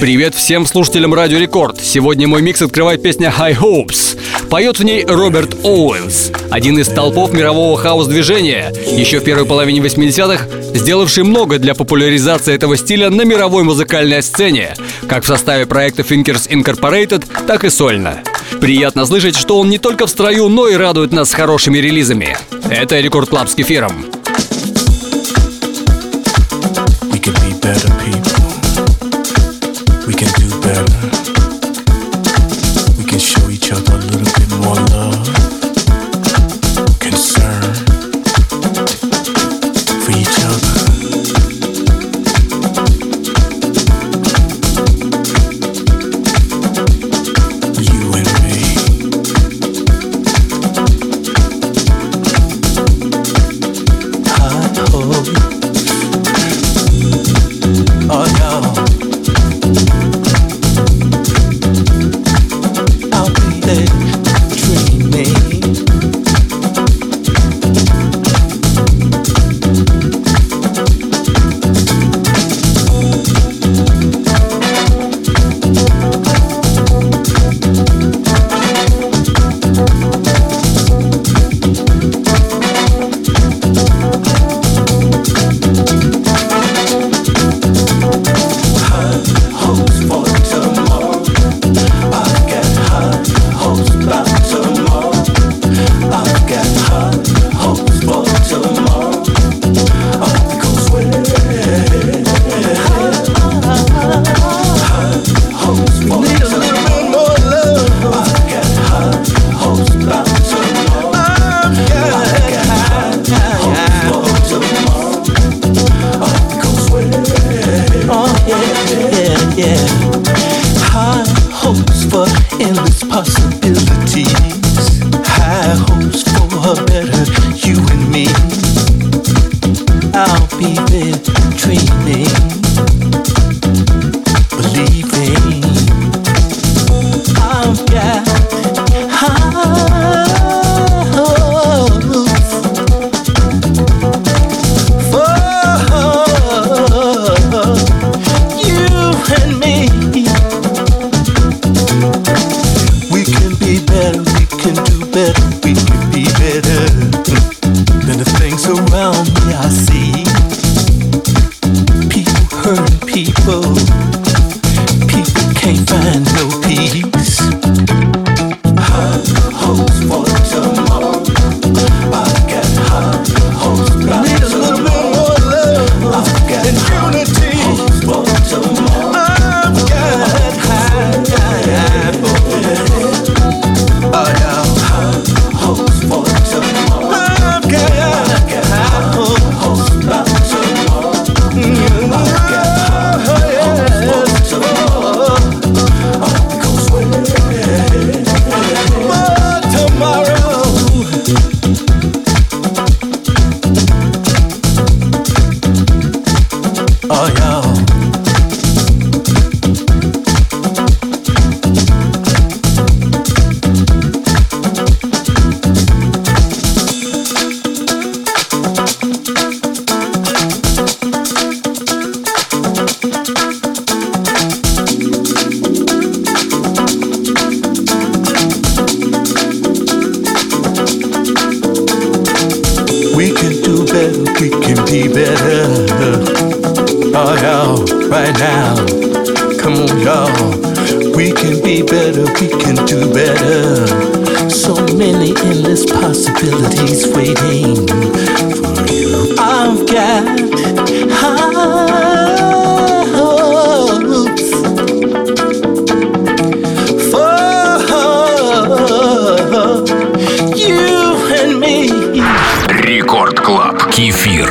Привет всем слушателям Радио Рекорд. Сегодня мой микс открывает песня High Hopes. Поет в ней Роберт Оуэнс, один из столпов мирового хаус-движения, еще в первой половине 80-х, сделавший много для популяризации этого стиля на мировой музыкальной сцене, как в составе проекта Finkers Incorporated, так и сольно. Приятно слышать, что он не только в строю, но и радует нас хорошими релизами. Это Рекорд Клаб с Кефиром. Better people, we can do better. We can show each other a little bit more love, concern for each other. You and me. High hope. Oh no, I'll be there dreaming. Кефир.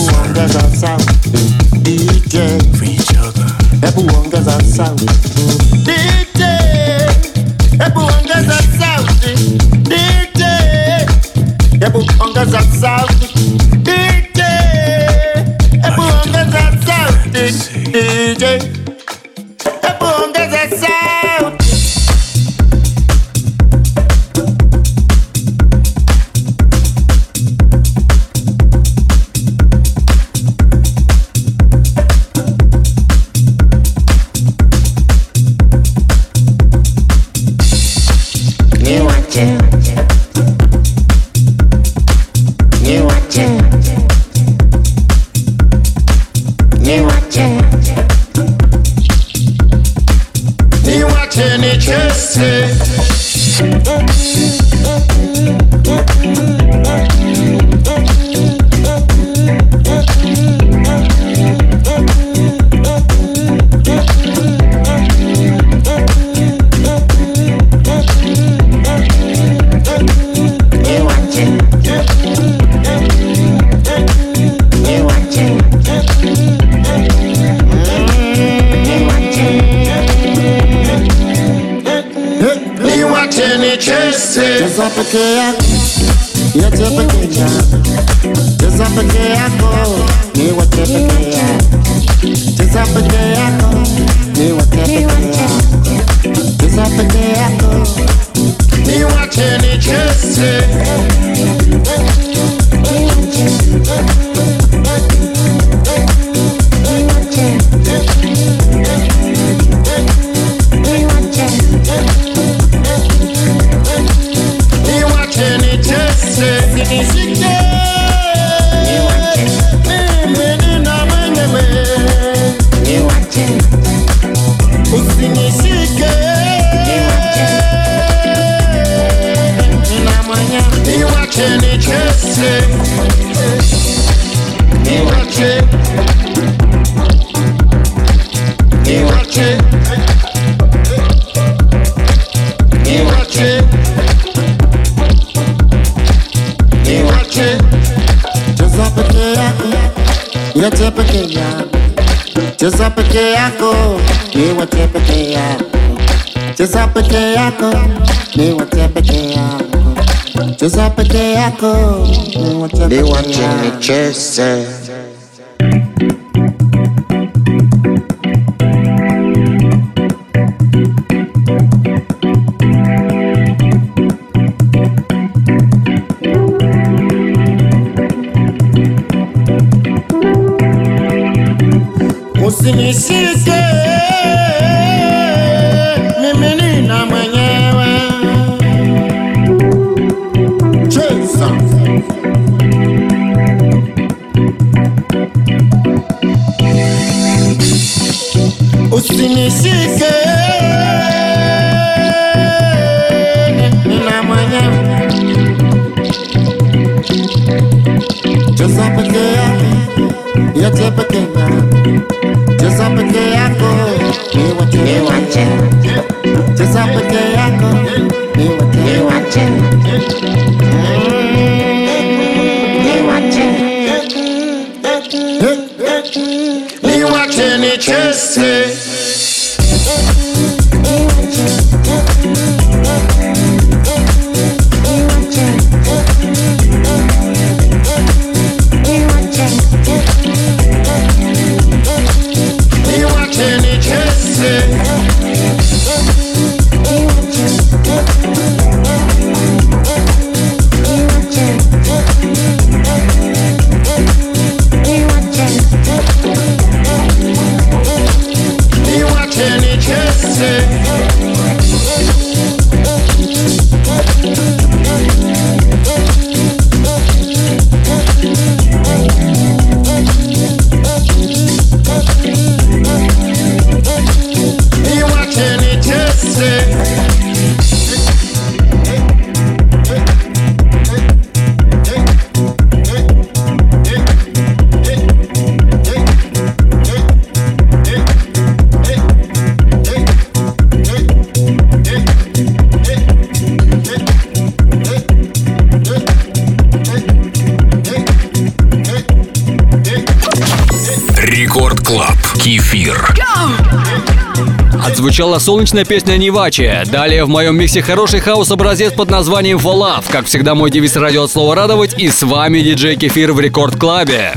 Everyone goes out south, DJ. For each other. Everyone goes out south, DJ. Everyone goes out south, DJ. Everyone goes out south, DJ. Everyone goes out south, DJ. Everyone goes out south. They watching me just say Yes. Рекорд Клаб. Кефир. Отзвучала солнечная песня Нивачи. Далее в моем миксе хороший хаус-образец под названием Fallout. Как всегда, мой девиз — радио от слова радовать. И с вами диджей Кефир в Рекорд Клабе.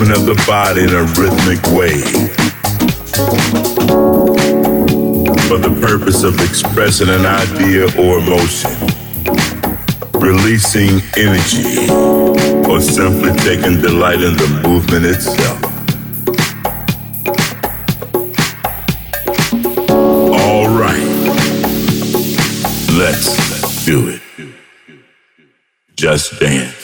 movement of the body in a rhythmic way for the purpose of expressing an idea or emotion, releasing energy, or simply taking delight in the movement itself. All right, let's do it. Just dance.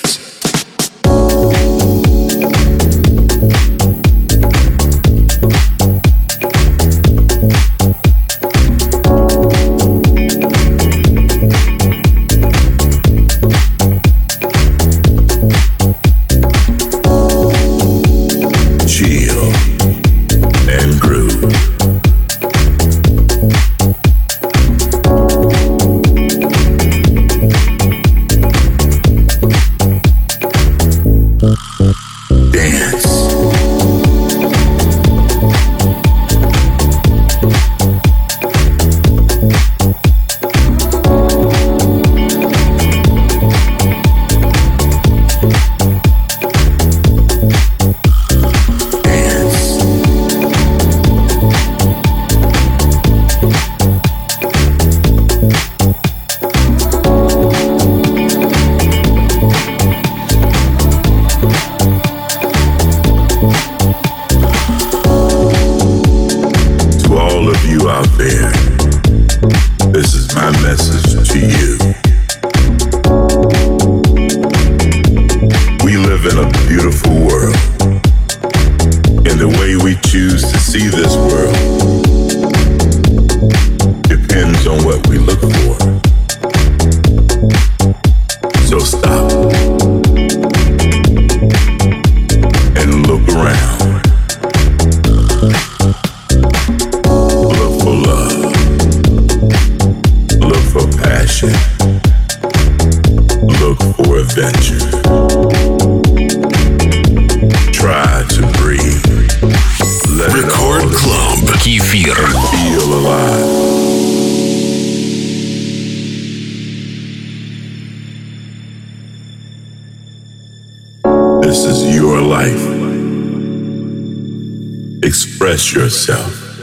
Express yourself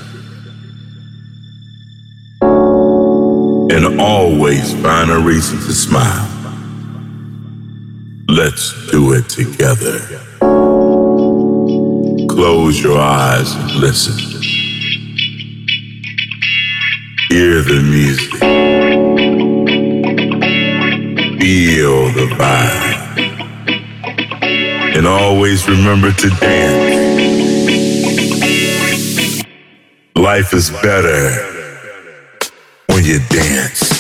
and always find a reason to smile. Let's do it together. Close your eyes and listen. Hear the music. Feel the vibe. And always remember to dance. Life is better when you dance.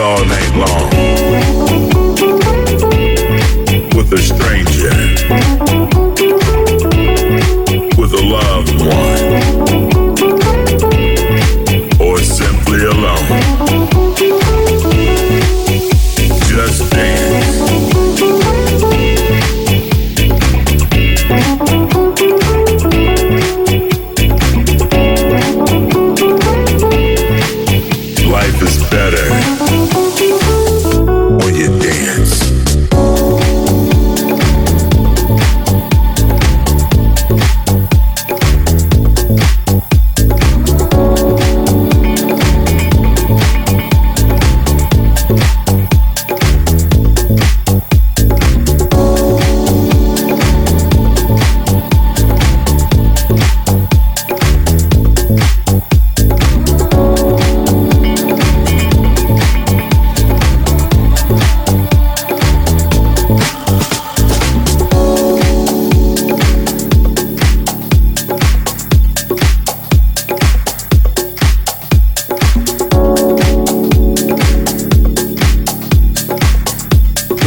All night long with a stranger, with a loved one, or simply alone. Just dance. Better when you dance.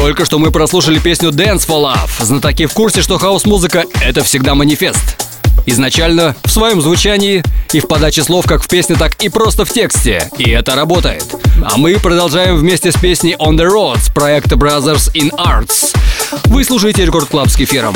Только что мы прослушали песню Dance for Love. Знатоки в курсе, что хаус-музыка — это всегда манифест. Изначально в своем звучании и в подаче слов как в песне, так и просто в тексте. И это работает. А мы продолжаем вместе с песней On the Roads проекта Brothers in Arts. Вы слушаете Рекорд Клаб с Кефиром.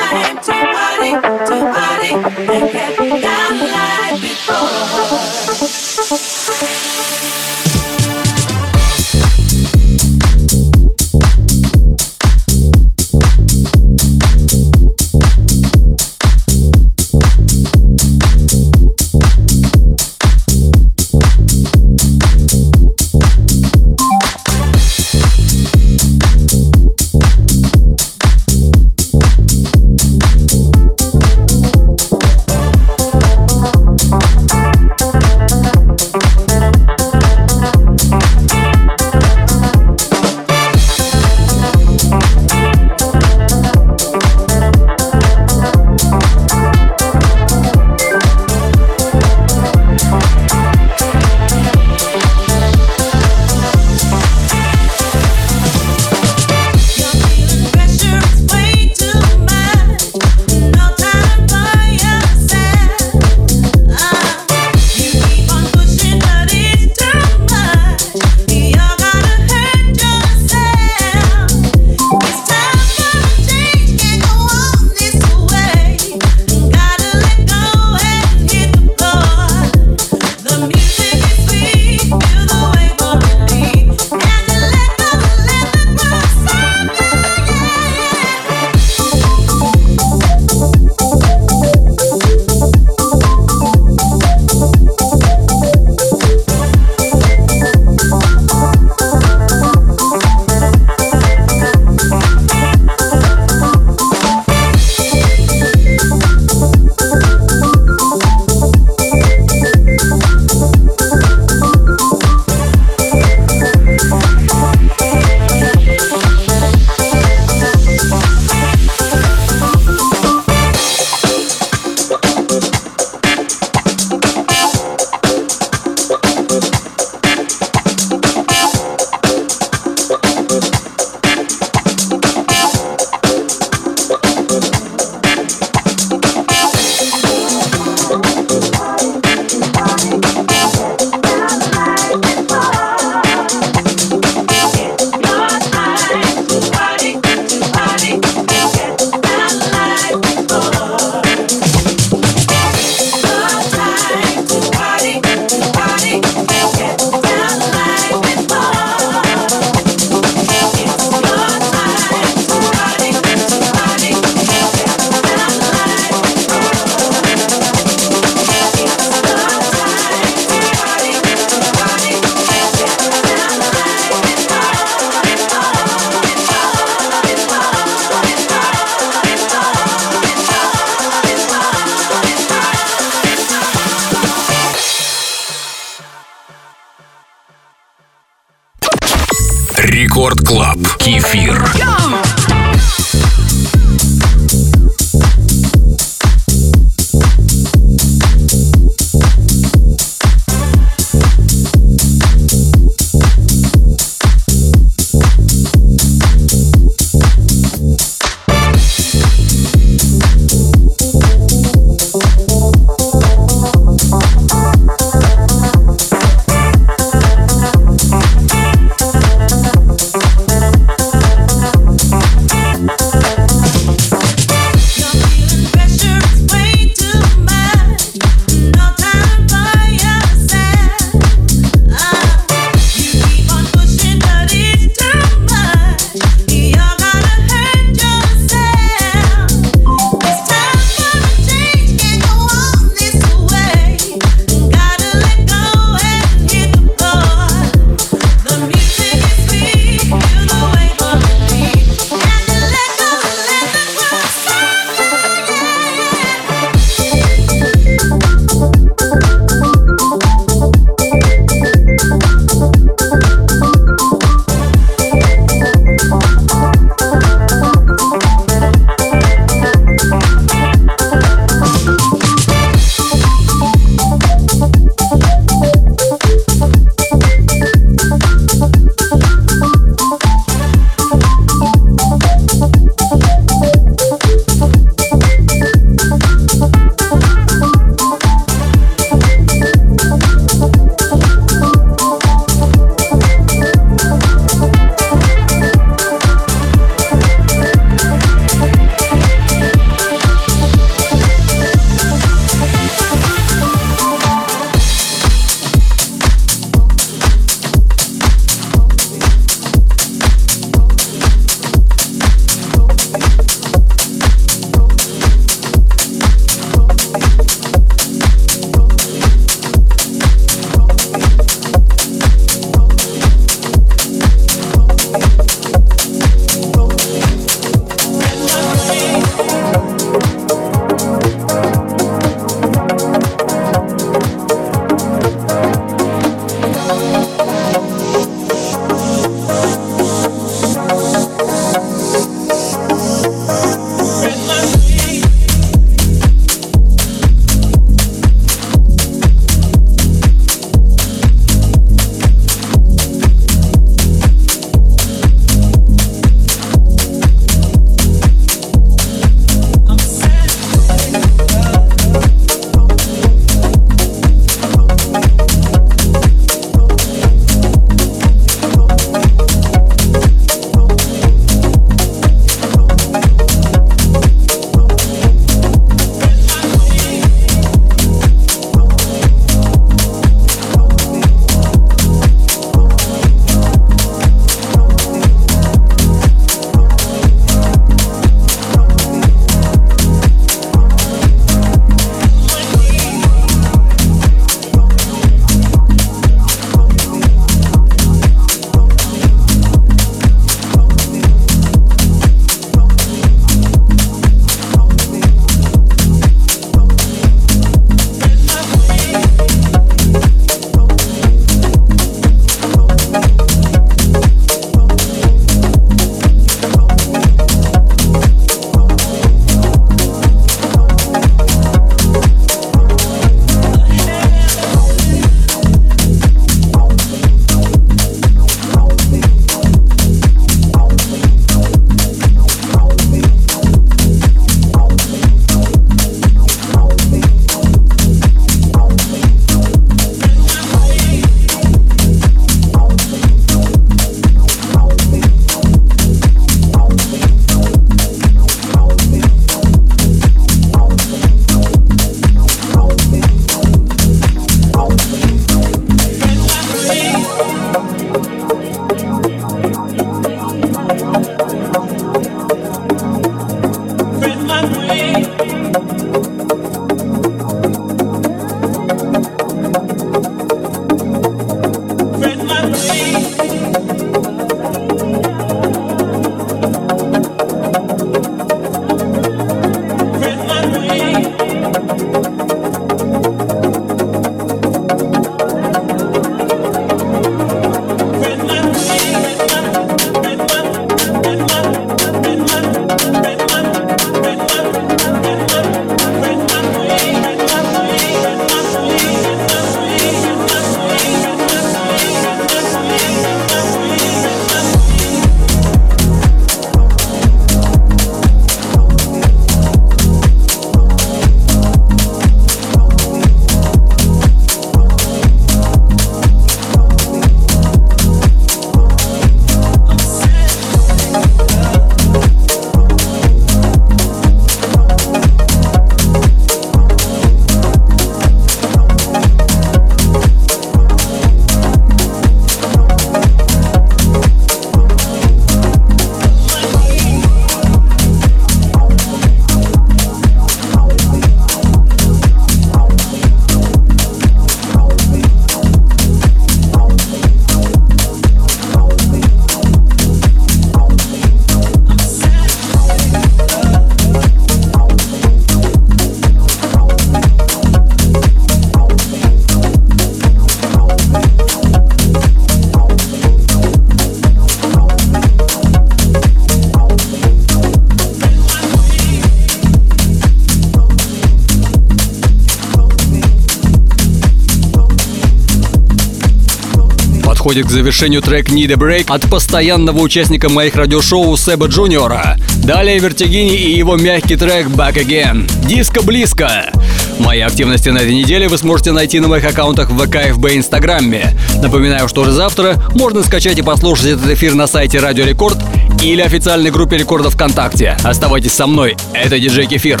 подходит к завершению трек Need a Break от постоянного участника моих радиошоу Себа Джуниора. Далее Вертигини и его мягкий трек Back Again. Диско близко. Мои активности на этой неделе вы сможете найти на моих аккаунтах в ВК, ФБ и Инстаграме. Напоминаю, что уже завтра можно скачать и послушать этот эфир на сайте Радио Рекорд или официальной группе Рекорда ВКонтакте. Оставайтесь со мной, это диджей Кефир.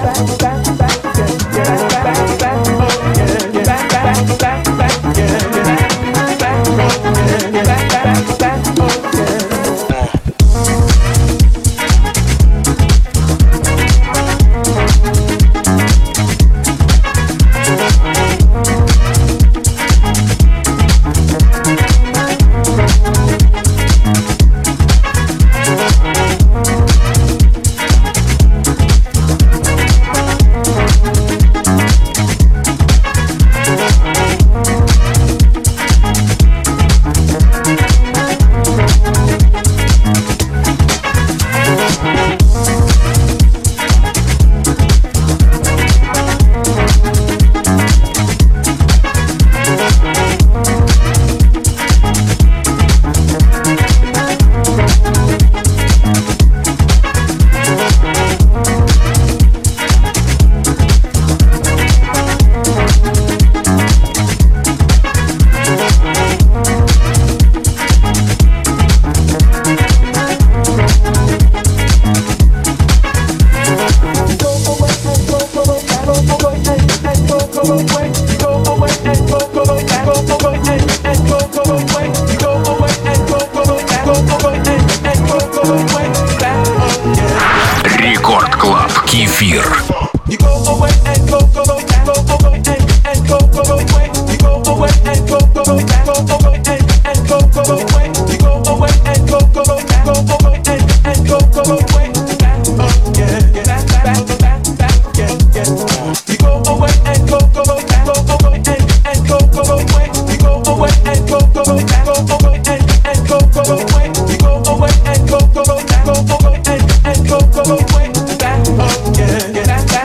Back,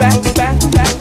back, back, back, back, back.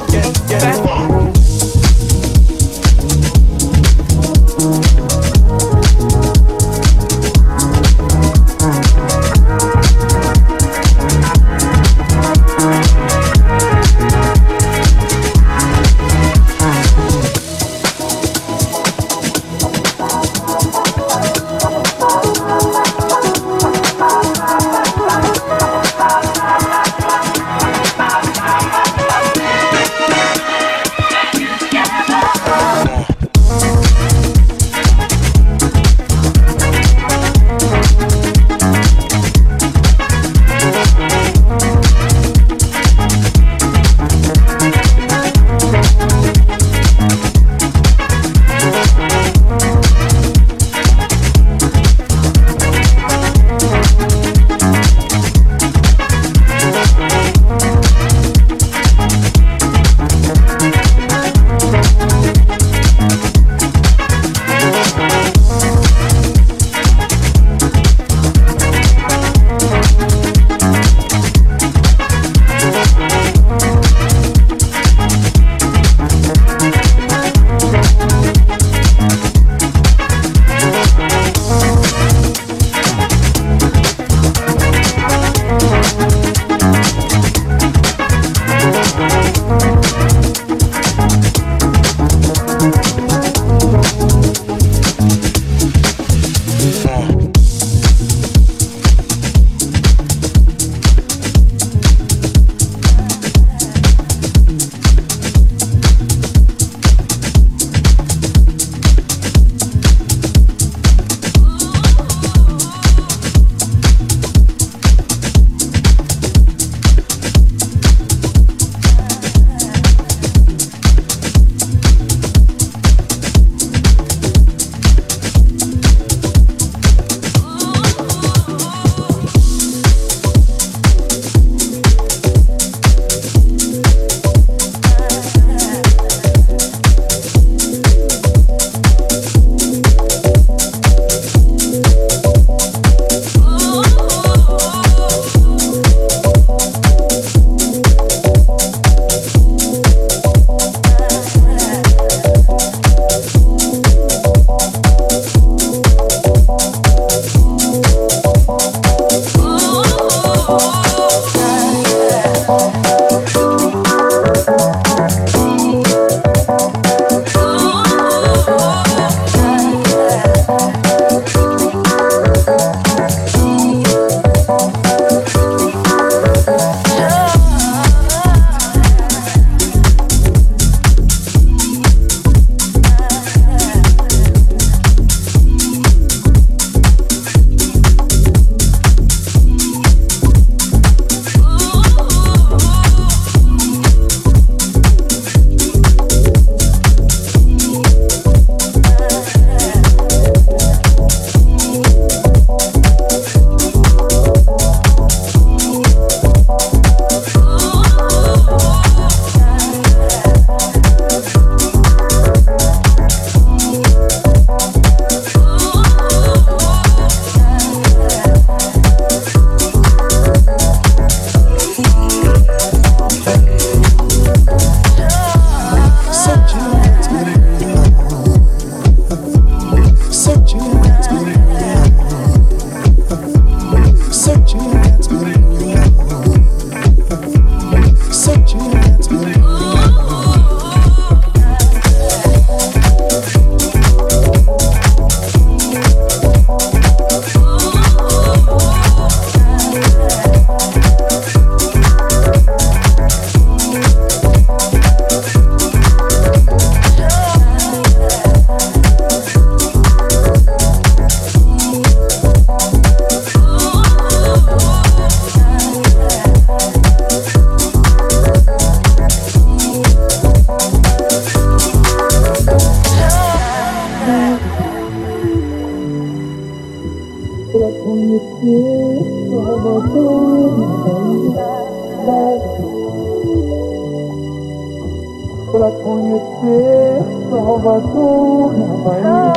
протонет сердце вокруг моей.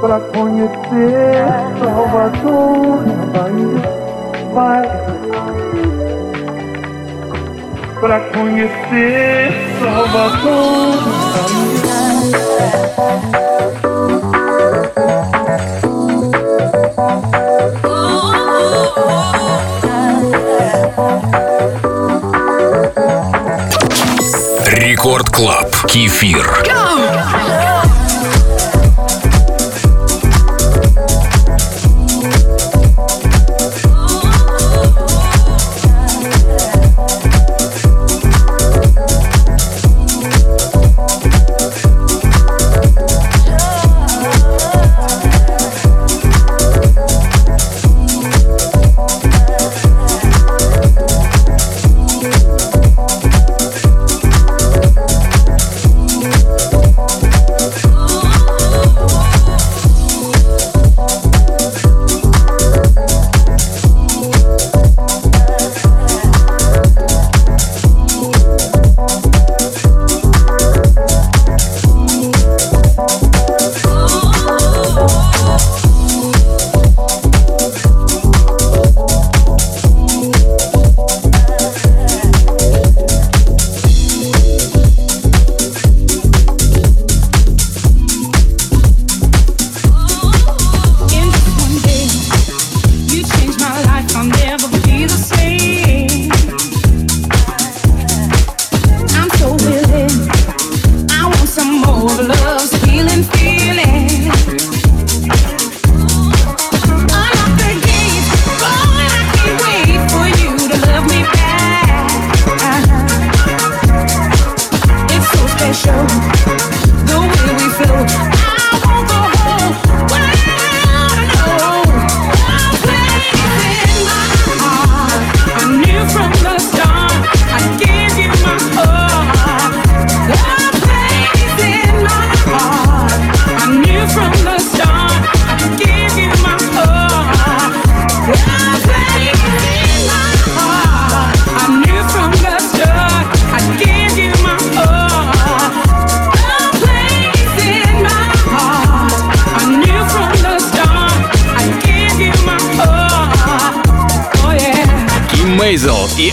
Протонет сердце вокруг моей. Протонет сердце вокруг моей. Рекорд Клаб. Кефир.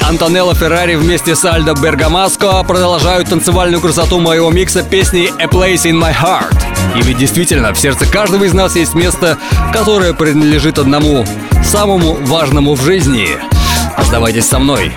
Антонелло Феррари вместе с Альдо Бергамаско продолжают танцевальную красоту моего микса песни «A Place in My Heart». И ведь действительно, в сердце каждого из нас есть место, которое принадлежит одному, самому важному в жизни. Оставайтесь со мной.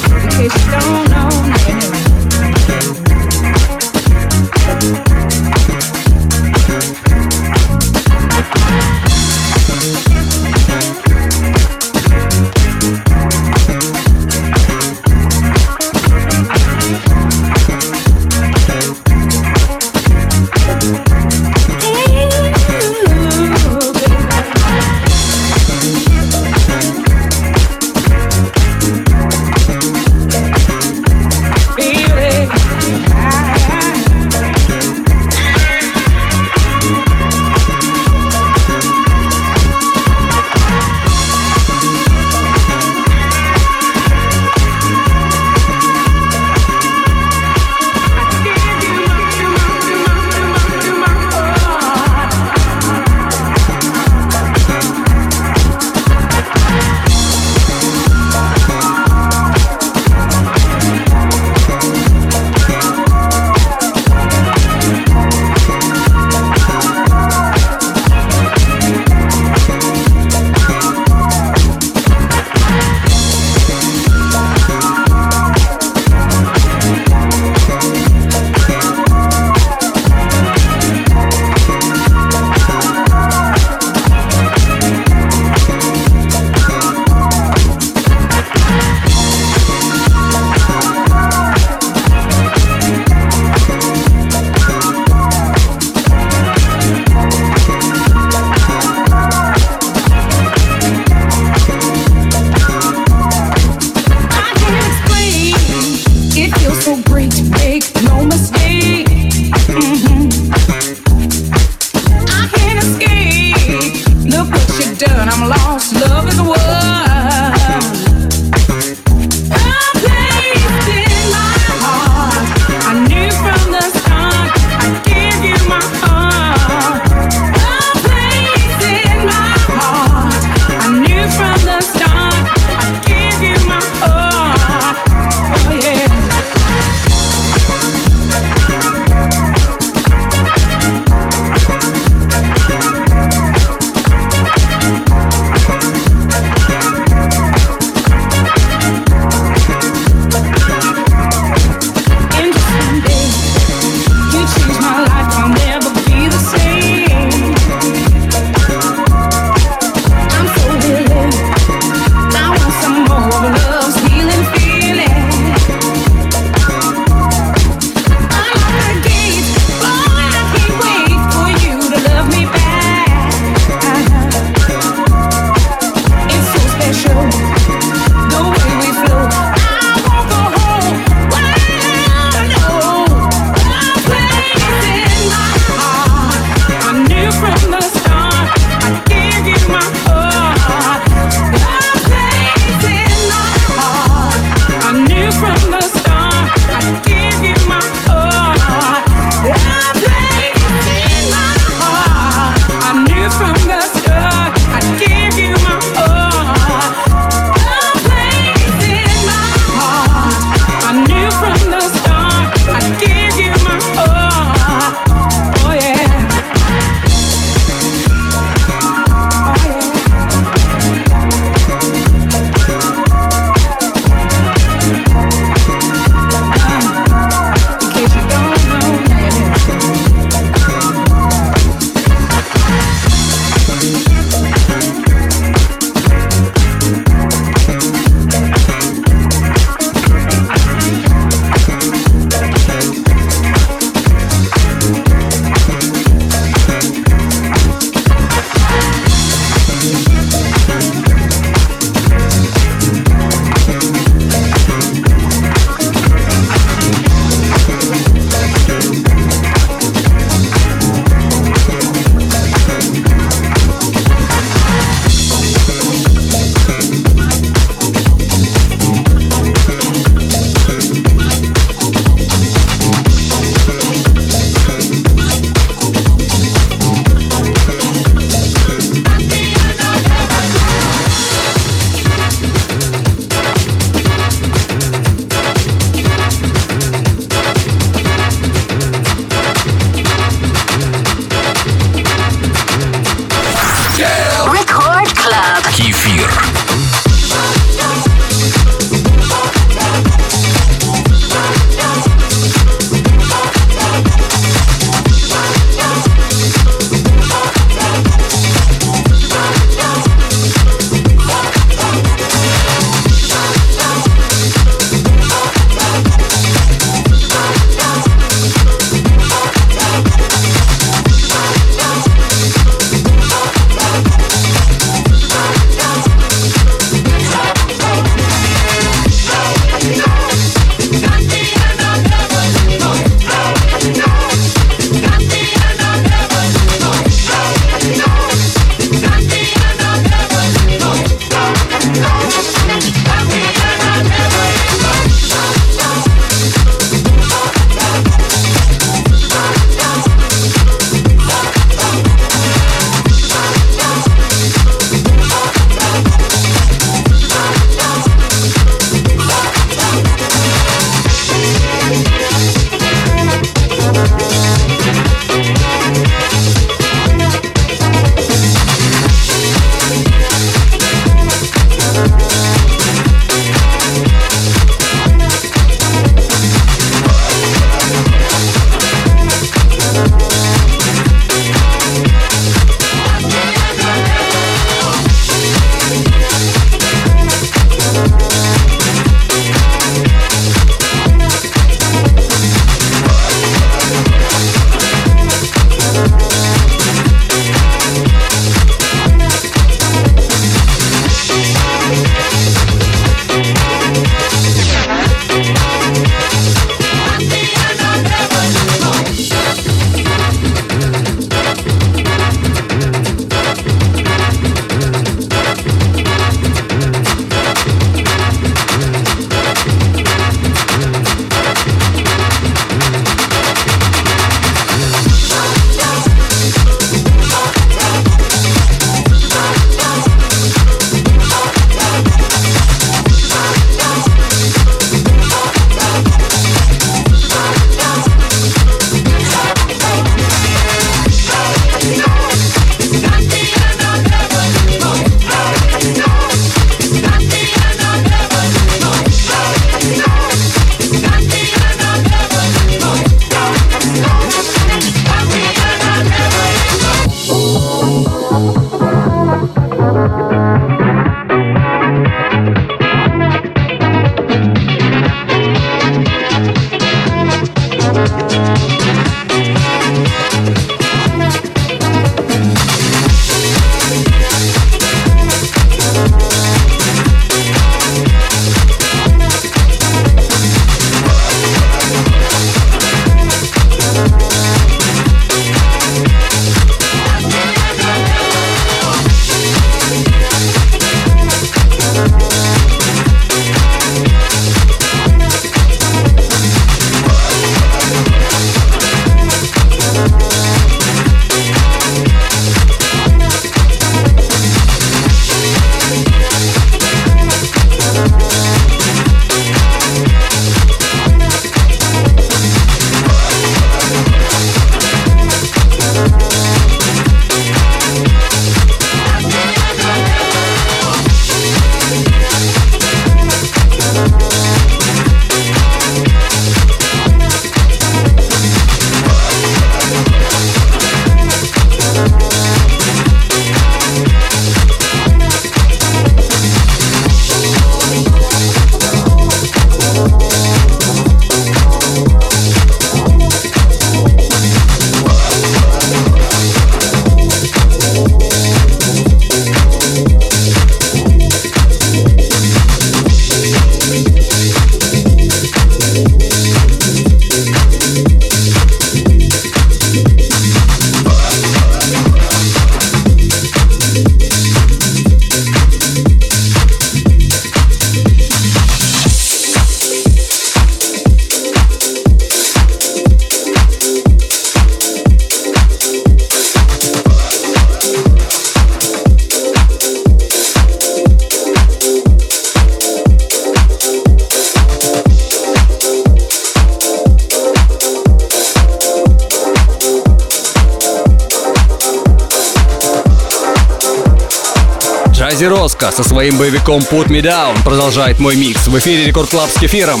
связи Роско со своим боевиком Put Me Down продолжает мой микс в эфире Рекорд Клаб с кефиром.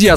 Друзья,